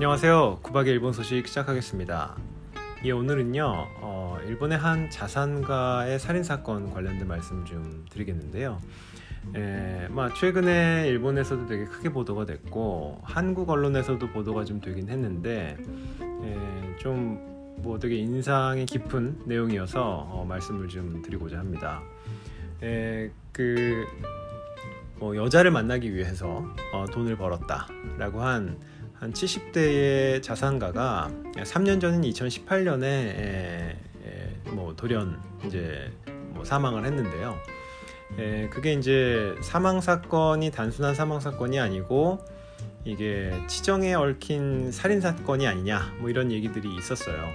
안녕하세요. 9박의 일본 소식 시작하겠습니다. 예, 오늘은요 일본의 한 자산가의 살인사건 관련된 말씀 좀 드리겠는데요. 최근에 일본에서도 되게 크게 보도가 됐고 한국 언론에서도 보도가 좀 되긴 했는데 되게 인상이 깊은 내용이어서 말씀을 좀 드리고자 합니다. 여자를 만나기 위해서 돈을 벌었다라고 한 70대의 자산가가 3년 전인 2018년에 돌연 이제 사망을 했는데요. 그게 이제 사망 사건이 단순한 사망 사건이 아니고 이게 치정에 얽힌 살인 사건이 아니냐 이런 얘기들이 있었어요.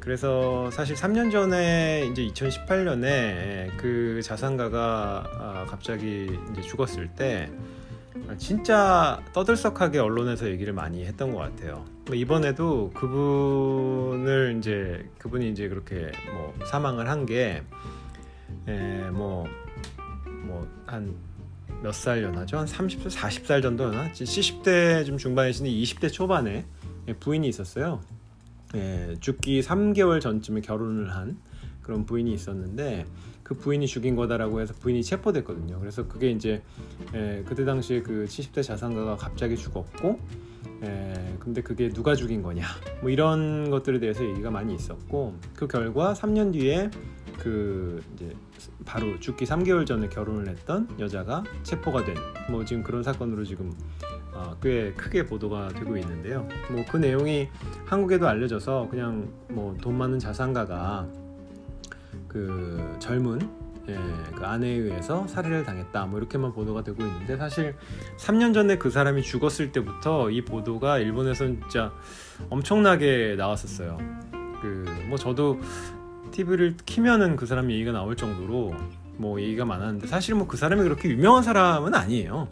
그래서 사실 3년 전에 이제 2018년에 그 자산가가 갑자기 이제 죽었을 때 진짜 떠들썩하게 언론에서 얘기를 많이 했던 것 같아요. 이번에도 그분이 그렇게 사망을 한 게 한 몇 살 연하죠? 한 30살, 40살 정도 연하? 70대 좀 중반이시는 20대 초반에 부인이 있었어요. 죽기 3개월 전쯤에 결혼을 한 그런 부인이 있었는데 그 부인이 죽인 거다라고 해서 부인이 체포됐거든요. 그래서 그게 이제 그때 당시에 그 70대 자산가가 갑자기 죽었고 근데 그게 누가 죽인 거냐 이런 것들에 대해서 얘기가 많이 있었고 그 결과 3년 뒤에 그 이제 바로 죽기 3개월 전에 결혼을 했던 여자가 체포가 된 지금 그런 사건으로 지금 꽤 크게 보도가 되고 있는데요. 그 내용이 한국에도 알려져서 그냥 돈 많은 자산가가 그 젊은 그 아내에 의해서 살해를 당했다 이렇게만 보도가 되고 있는데 사실 3년 전에 그 사람이 죽었을 때부터 이 보도가 일본에서는 진짜 엄청나게 나왔었어요. 저도 TV를 키면은 그 사람 얘기가 나올 정도로 얘기가 많았는데 사실 그 사람이 그렇게 유명한 사람은 아니에요.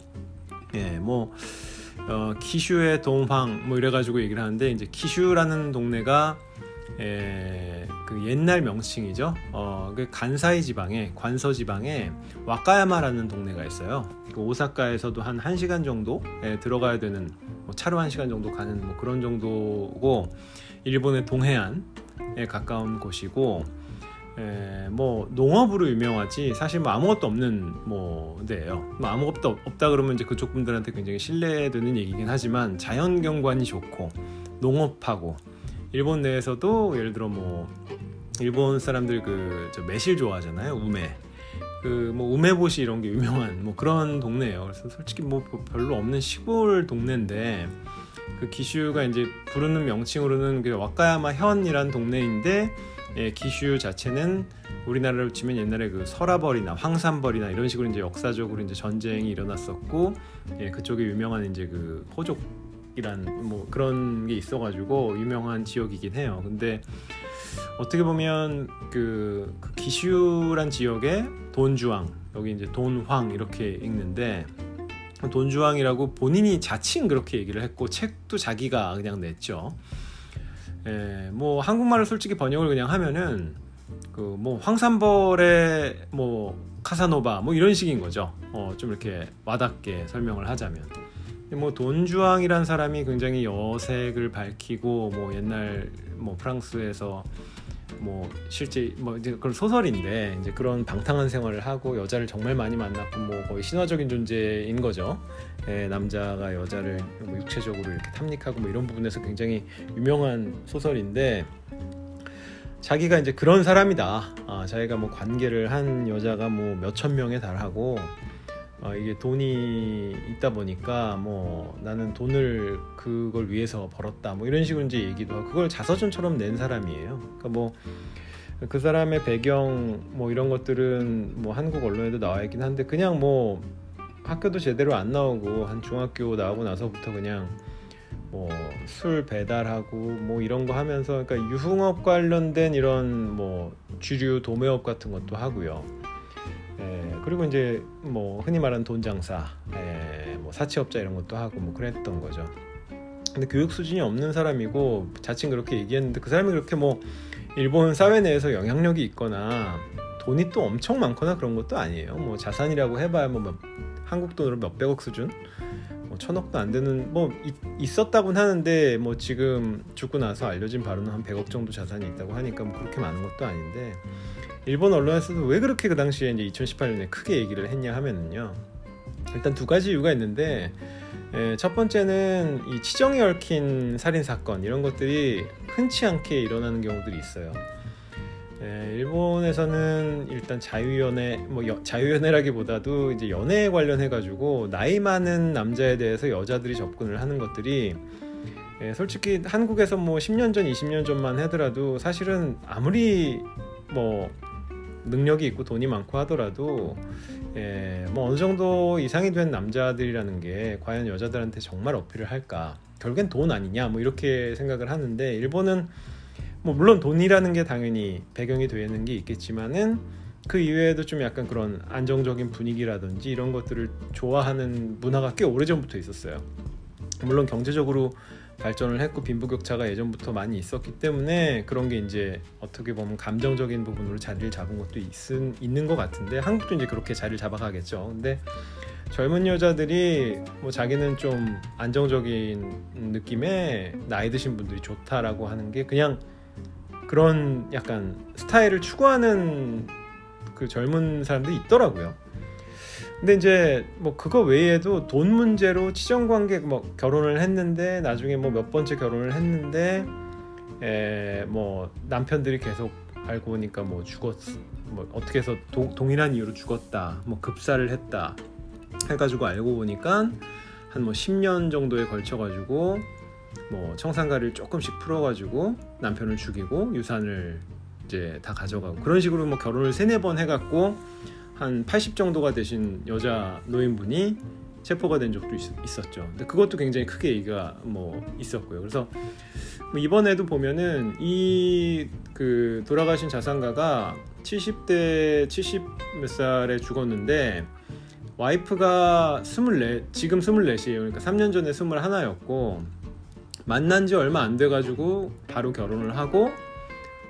기슈의돈주앙 이래가지고 얘기를 하는데 이제 기슈라는 동네가 그 옛날 명칭이죠. 그 간사이 지방에 관서 지방에 와카야마라는 동네가 있어요. 오사카에서도 한 1시간 정도 들어가야 되는 차로 1시간 정도 가는 그런 정도고 일본의 동해안에 가까운 곳이고 농업으로 유명하지 사실 아무것도 없는 데예요. 아무것도 없다 그러면 이제 그쪽 분들한테 굉장히 신뢰되는 얘기긴 하지만 자연 경관이 좋고 농업하고 일본 내에서도 예를 들어 일본 사람들 매실 좋아하잖아요. 우메. 우메보시 이런 게 유명한 그런 동네예요. 그래서 솔직히 별로 없는 시골 동네인데 그 기슈가 이제 부르는 명칭으로는 그 와카야마 현이란 동네인데 기슈 자체는 우리나라로 치면 옛날에 그 설화벌이나 황산벌이나 이런 식으로 이제 역사적으로 이제 전쟁이 일어났었고 그쪽에 유명한 이제 그 호족이란 그런 게 있어가지고 유명한 지역이긴 해요. 근데 어떻게 보면 그 기슈란 지역에 돈주앙 여기 이제 돈황 이렇게 읽는데 돈주앙이라고 본인이 자칭 그렇게 얘기를 했고 책도 자기가 그냥 냈죠. 한국말로 솔직히 번역을 그냥 하면은 황산벌의 카사노바 이런 식인 거죠. 좀 이렇게 와닿게 설명을 하자면 돈주앙이라는 사람이 굉장히 여색을 밝히고 옛날 프랑스에서 실제 이제 그런 소설인데 이제 그런 방탕한 생활을 하고 여자를 정말 많이 만났고 거의 신화적인 존재인 거죠. 남자가 여자를 육체적으로 이렇게 탐닉하고 이런 부분에서 굉장히 유명한 소설인데 자기가 이제 그런 사람이다. 자기가 관계를 한 여자가 몇천 명에 달하고 이게 돈이 있다 보니까 나는 돈을 그걸 위해서 벌었다 이런 식으로 이제 얘기도 하고 그걸 자서전처럼 낸 사람이에요. 그러니까 그 사람의 배경 이런 것들은 한국 언론에도 나와 있긴 한데 그냥 학교도 제대로 안 나오고 한 중학교 나오고 나서부터 그냥 술 배달하고 이런 거 하면서 그러니까 유흥업 관련된 이런 주류 도매업 같은 것도 하고요. 그리고 이제 흔히 말하는 돈 장사, 사치업자 이런 것도 하고 그랬던 거죠. 근데 교육 수준이 없는 사람이고 자칭 그렇게 얘기했는데 그 사람이 그렇게 일본 사회 내에서 영향력이 있거나 돈이 또 엄청 많거나 그런 것도 아니에요. 자산이라고 해봐야 한국 돈으로 몇백억 수준 천억도 안 되는 뭐 있었다고는 하는데 뭐 지금 죽고 나서 알려진 바로는 한 100억 정도 자산이 있다고 하니까 뭐 그렇게 많은 것도 아닌데, 일본 언론에서도 왜 그렇게 그 당시에 이제 2018년에 크게 얘기를 했냐 하면은요, 일단 두 가지 이유가 있는데, 첫 번째는 이 치정에 얽힌 살인 사건 이런 것들이 흔치 않게 일어나는 경우들이 있어요. 일본에서는 일단 자유연애, 뭐 자유연애라기보다도 이제 연애에 관련해가지고 나이 많은 남자에 대해서 여자들이 접근을 하는 것들이, 솔직히 한국에서 뭐 10년 전, 20년 전만 하더라도 사실은 아무리 뭐 능력이 있고 돈이 많고 하더라도 뭐 어느 정도 이상이 된 남자들이라는 게 과연 여자들한테 정말 어필을 할까, 결국엔 돈 아니냐 뭐 이렇게 생각을 하는데, 일본은 뭐 물론 돈이라는 게 당연히 배경이 되는 게 있겠지만은 그 이외에도 좀 약간 그런 안정적인 분위기라든지 이런 것들을 좋아하는 문화가 꽤 오래전부터 있었어요. 물론 경제적으로 발전을 했고 빈부격차가 예전부터 많이 있었기 때문에 그런 게 이제 어떻게 보면 감정적인 부분으로 자리를 잡은 것도 있는 것 같은데, 한국도 이제 그렇게 자리를 잡아가겠죠. 근데 젊은 여자들이 뭐 자기는 좀 안정적인 느낌의 나이 드신 분들이 좋다라고 하는 게 그냥 그런 약간 스타일을 추구하는 그 젊은 사람들이 있더라고요. 근데 이제 뭐 그거 외에도 돈 문제로 치정관계, 뭐 결혼을 했는데 나중에 뭐 몇 번째 결혼을 했는데 뭐 남편들이 계속 알고 보니까 뭐 죽었어, 뭐 어떻게 해서 동일한 이유로 죽었다, 뭐 급살을 했다 해가지고 알고 보니까 한 뭐 10년 정도에 걸쳐가지고 뭐 청산가를 조금씩 풀어가지고 남편을 죽이고 유산을 이제 다 가져가고, 그런 식으로 뭐 결혼을 3-4번 해갖고 한 80 정도가 되신 여자 노인분이 체포가 된 적도 있었죠. 근데 그것도 굉장히 크게 얘기가 뭐 있었고요. 그래서 뭐 이번에도 보면은 그 돌아가신 자산가가 70대 70 몇 살에 죽었는데 와이프가 24, 지금 24이에요. 그러니까 3년 전에 21이었고 만난 지 얼마 안 돼가지고 바로 결혼을 하고,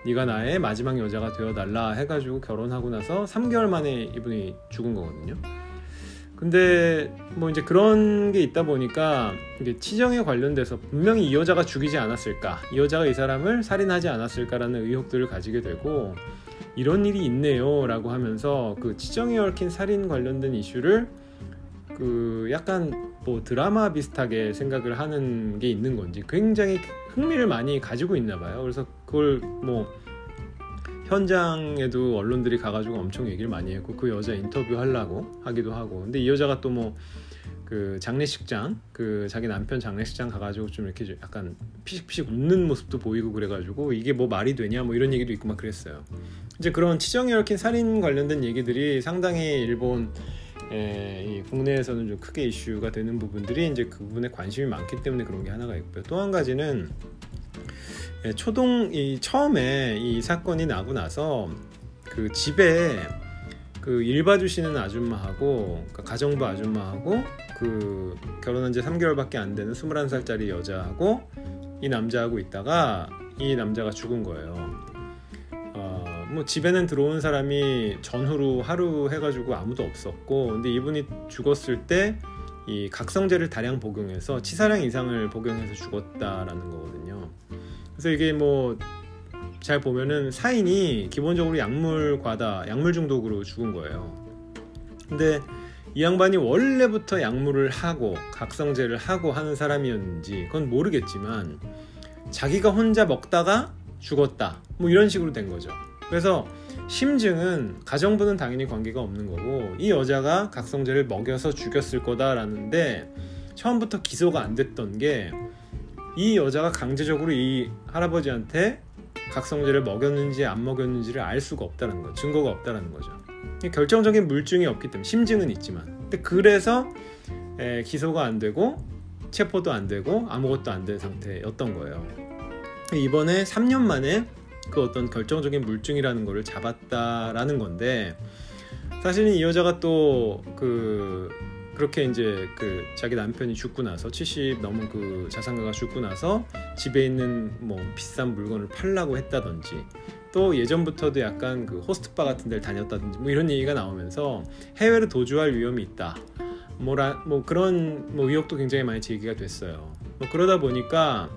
네가 나의 마지막 여자가 되어달라 해가지고 결혼하고 나서 3개월 만에 이분이 죽은 거거든요. 근데 뭐 이제 그런 게 있다 보니까 이게 치정에 관련돼서 분명히 이 여자가 죽이지 않았을까, 이 여자가 이 사람을 살인하지 않았을까라는 의혹들을 가지게 되고, 이런 일이 있네요 라고 하면서 그 치정에 얽힌 살인 관련된 이슈를 그 약간 뭐 드라마 비슷하게 생각을 하는 게 있는 건지 굉장히 흥미를 많이 가지고 있나 봐요. 그래서 그걸 뭐 현장에도 언론들이 가가지고 엄청 얘기를 많이 했고, 그 여자 인터뷰 하려고 하기도 하고, 근데 이 여자가 또 뭐 그 장례식장, 그 자기 남편 장례식장 가가지고 좀 이렇게 약간 피식피식 웃는 모습도 보이고 그래가지고 이게 뭐 말이 되냐 뭐 이런 얘기도 있고 막 그랬어요. 이제 그런 치정에 얽힌 살인 관련된 얘기들이 상당히 일본 이 국내에서는 좀 크게 이슈가 되는 부분들이 이제 그 부분에 관심이 많기 때문에 그런 게 하나가 있고요. 또 한 가지는 처음에 이 사건이 나고 나서 그 집에 그 일 봐주시는 아줌마하고, 그러니까 가정부 아줌마하고 그 결혼한 지 3개월밖에 안 되는 21살짜리 여자하고 이 남자하고 있다가 이 남자가 죽은 거예요. 뭐 집에는 들어온 사람이 전후로 하루 해가지고 아무도 없었고, 근데 이분이 죽었을 때 이 각성제를 다량 복용해서 치사량 이상을 복용해서 죽었다라는 거거든요. 그래서 이게 뭐 잘 보면은 사인이 기본적으로 약물 과다, 약물 중독으로 죽은 거예요. 근데 이 양반이 원래부터 약물을 하고 각성제를 하고 하는 사람이었는지 그건 모르겠지만 자기가 혼자 먹다가 죽었다 뭐 이런 식으로 된 거죠. 그래서 심증은 가정부는 당연히 관계가 없는 거고, 이 여자가 각성제를 먹여서 죽였을 거다라는데 처음부터 기소가 안 됐던 게 이 여자가 강제적으로 이 할아버지한테 각성제를 먹였는지 안 먹였는지를 알 수가 없다는 거죠. 증거가 없다는 거죠. 결정적인 물증이 없기 때문에, 심증은 있지만. 근데 그래서 기소가 안 되고 체포도 안 되고 아무것도 안 된 상태였던 거예요. 이번에 3년 만에 그 어떤 결정적인 물증이라는 거를 잡았다라는 건데, 사실은 이 여자가 또 그렇게 이제 그 자기 남편이 죽고 나서 70 넘은 그 자산가가 죽고 나서 집에 있는 뭐 비싼 물건을 팔라고 했다든지, 또 예전부터도 약간 그 호스트바 같은 데를 다녔다든지 뭐 이런 얘기가 나오면서 해외로 도주할 위험이 있다, 뭐 그런 의혹도 굉장히 많이 제기가 됐어요. 그러다 보니까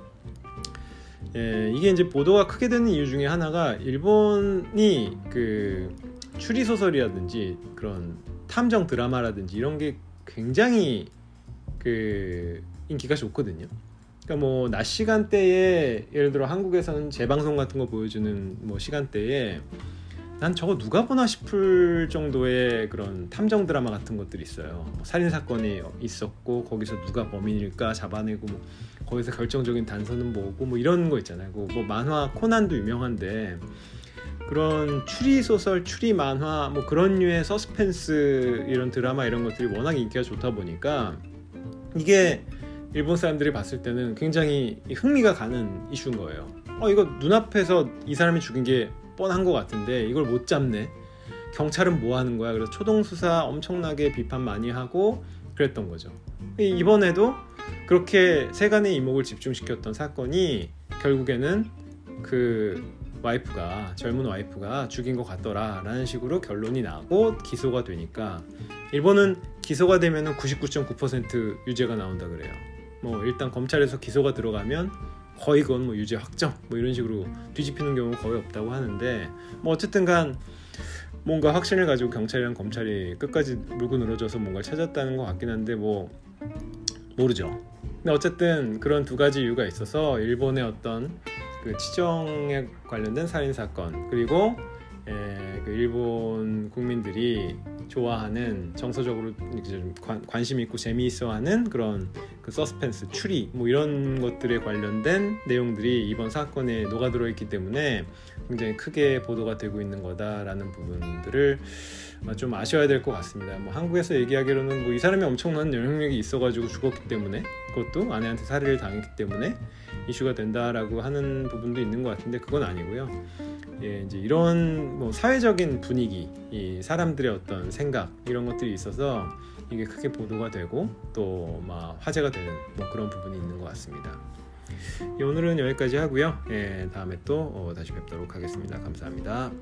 이게 이제 보도가 크게 되는 이유 중에 하나가 일본이 그 추리 소설이라든지 그런 탐정 드라마라든지 이런 게 굉장히 그 인기가 좋거든요. 그러니까 뭐 낮 시간대에 예를 들어 한국에서는 재방송 같은 거 보여주는 뭐 시간대에 난 저거 누가 보나 싶을 정도의 그런 탐정 드라마 같은 것들이 있어요. 뭐 살인사건이 있었고 거기서 누가 범인일까 잡아내고 뭐 거기서 결정적인 단서는 뭐고 뭐 이런 거 있잖아요. 뭐 만화 코난도 유명한데 그런 추리소설, 추리만화 뭐 그런 류의 서스펜스 이런 드라마 이런 것들이 워낙 인기가 좋다 보니까 이게 일본 사람들이 봤을 때는 굉장히 흥미가 가는 이슈인 거예요. 이거 눈앞에서 이 사람이 죽인 게 뻔한 것 같은데 이걸 못 잡네. 경찰은 뭐 하는 거야. 그래서 초동수사 엄청나게 비판 많이 하고 그랬던 거죠. 이번에도 그렇게 세간의 이목을 집중시켰던 사건이 결국에는 그 와이프가 젊은 와이프가 죽인 것 같더라 라는 식으로 결론이 나고 기소가 되니까 일본은 기소가 되면 99.9% 유죄가 나온다 그래요. 뭐 일단 검찰에서 기소가 들어가면 거의 그건 뭐 유죄 확정 뭐 이런 식으로 뒤집히는 경우는 거의 없다고 하는데 뭐 어쨌든 간 뭔가 확신을 가지고 경찰이랑 검찰이 끝까지 물고 늘어져서 뭔가를 찾았다는 것 같긴 한데 뭐 모르죠. 근데 어쨌든 그런 두 가지 이유가 있어서 일본의 어떤 그 치정에 관련된 살인사건 그리고 그 일본 국민들이 좋아하는 정서적으로 관심 있고 재미있어하는 그런 그 서스펜스 추리 뭐 이런 것들에 관련된 내용들이 이번 사건에 녹아들어 있기 때문에 굉장히 크게 보도가 되고 있는 거다라는 부분들을 좀 아셔야 될 것 같습니다. 뭐 한국에서 얘기하기로는 뭐 이 사람이 엄청난 영향력이 있어가지고 죽었기 때문에 그것도 아내한테 살해를 당했기 때문에 이슈가 된다라고 하는 부분도 있는 것 같은데 그건 아니고요. 이제 이런 뭐 사회적인 분위기, 이 사람들의 어떤 생각 이런 것들이 있어서 이게 크게 보도가 되고 또 막 화제가 되는 뭐 그런 부분이 있는 것 같습니다. 오늘은 여기까지 하고요. 다음에 또 다시 뵙도록 하겠습니다. 감사합니다.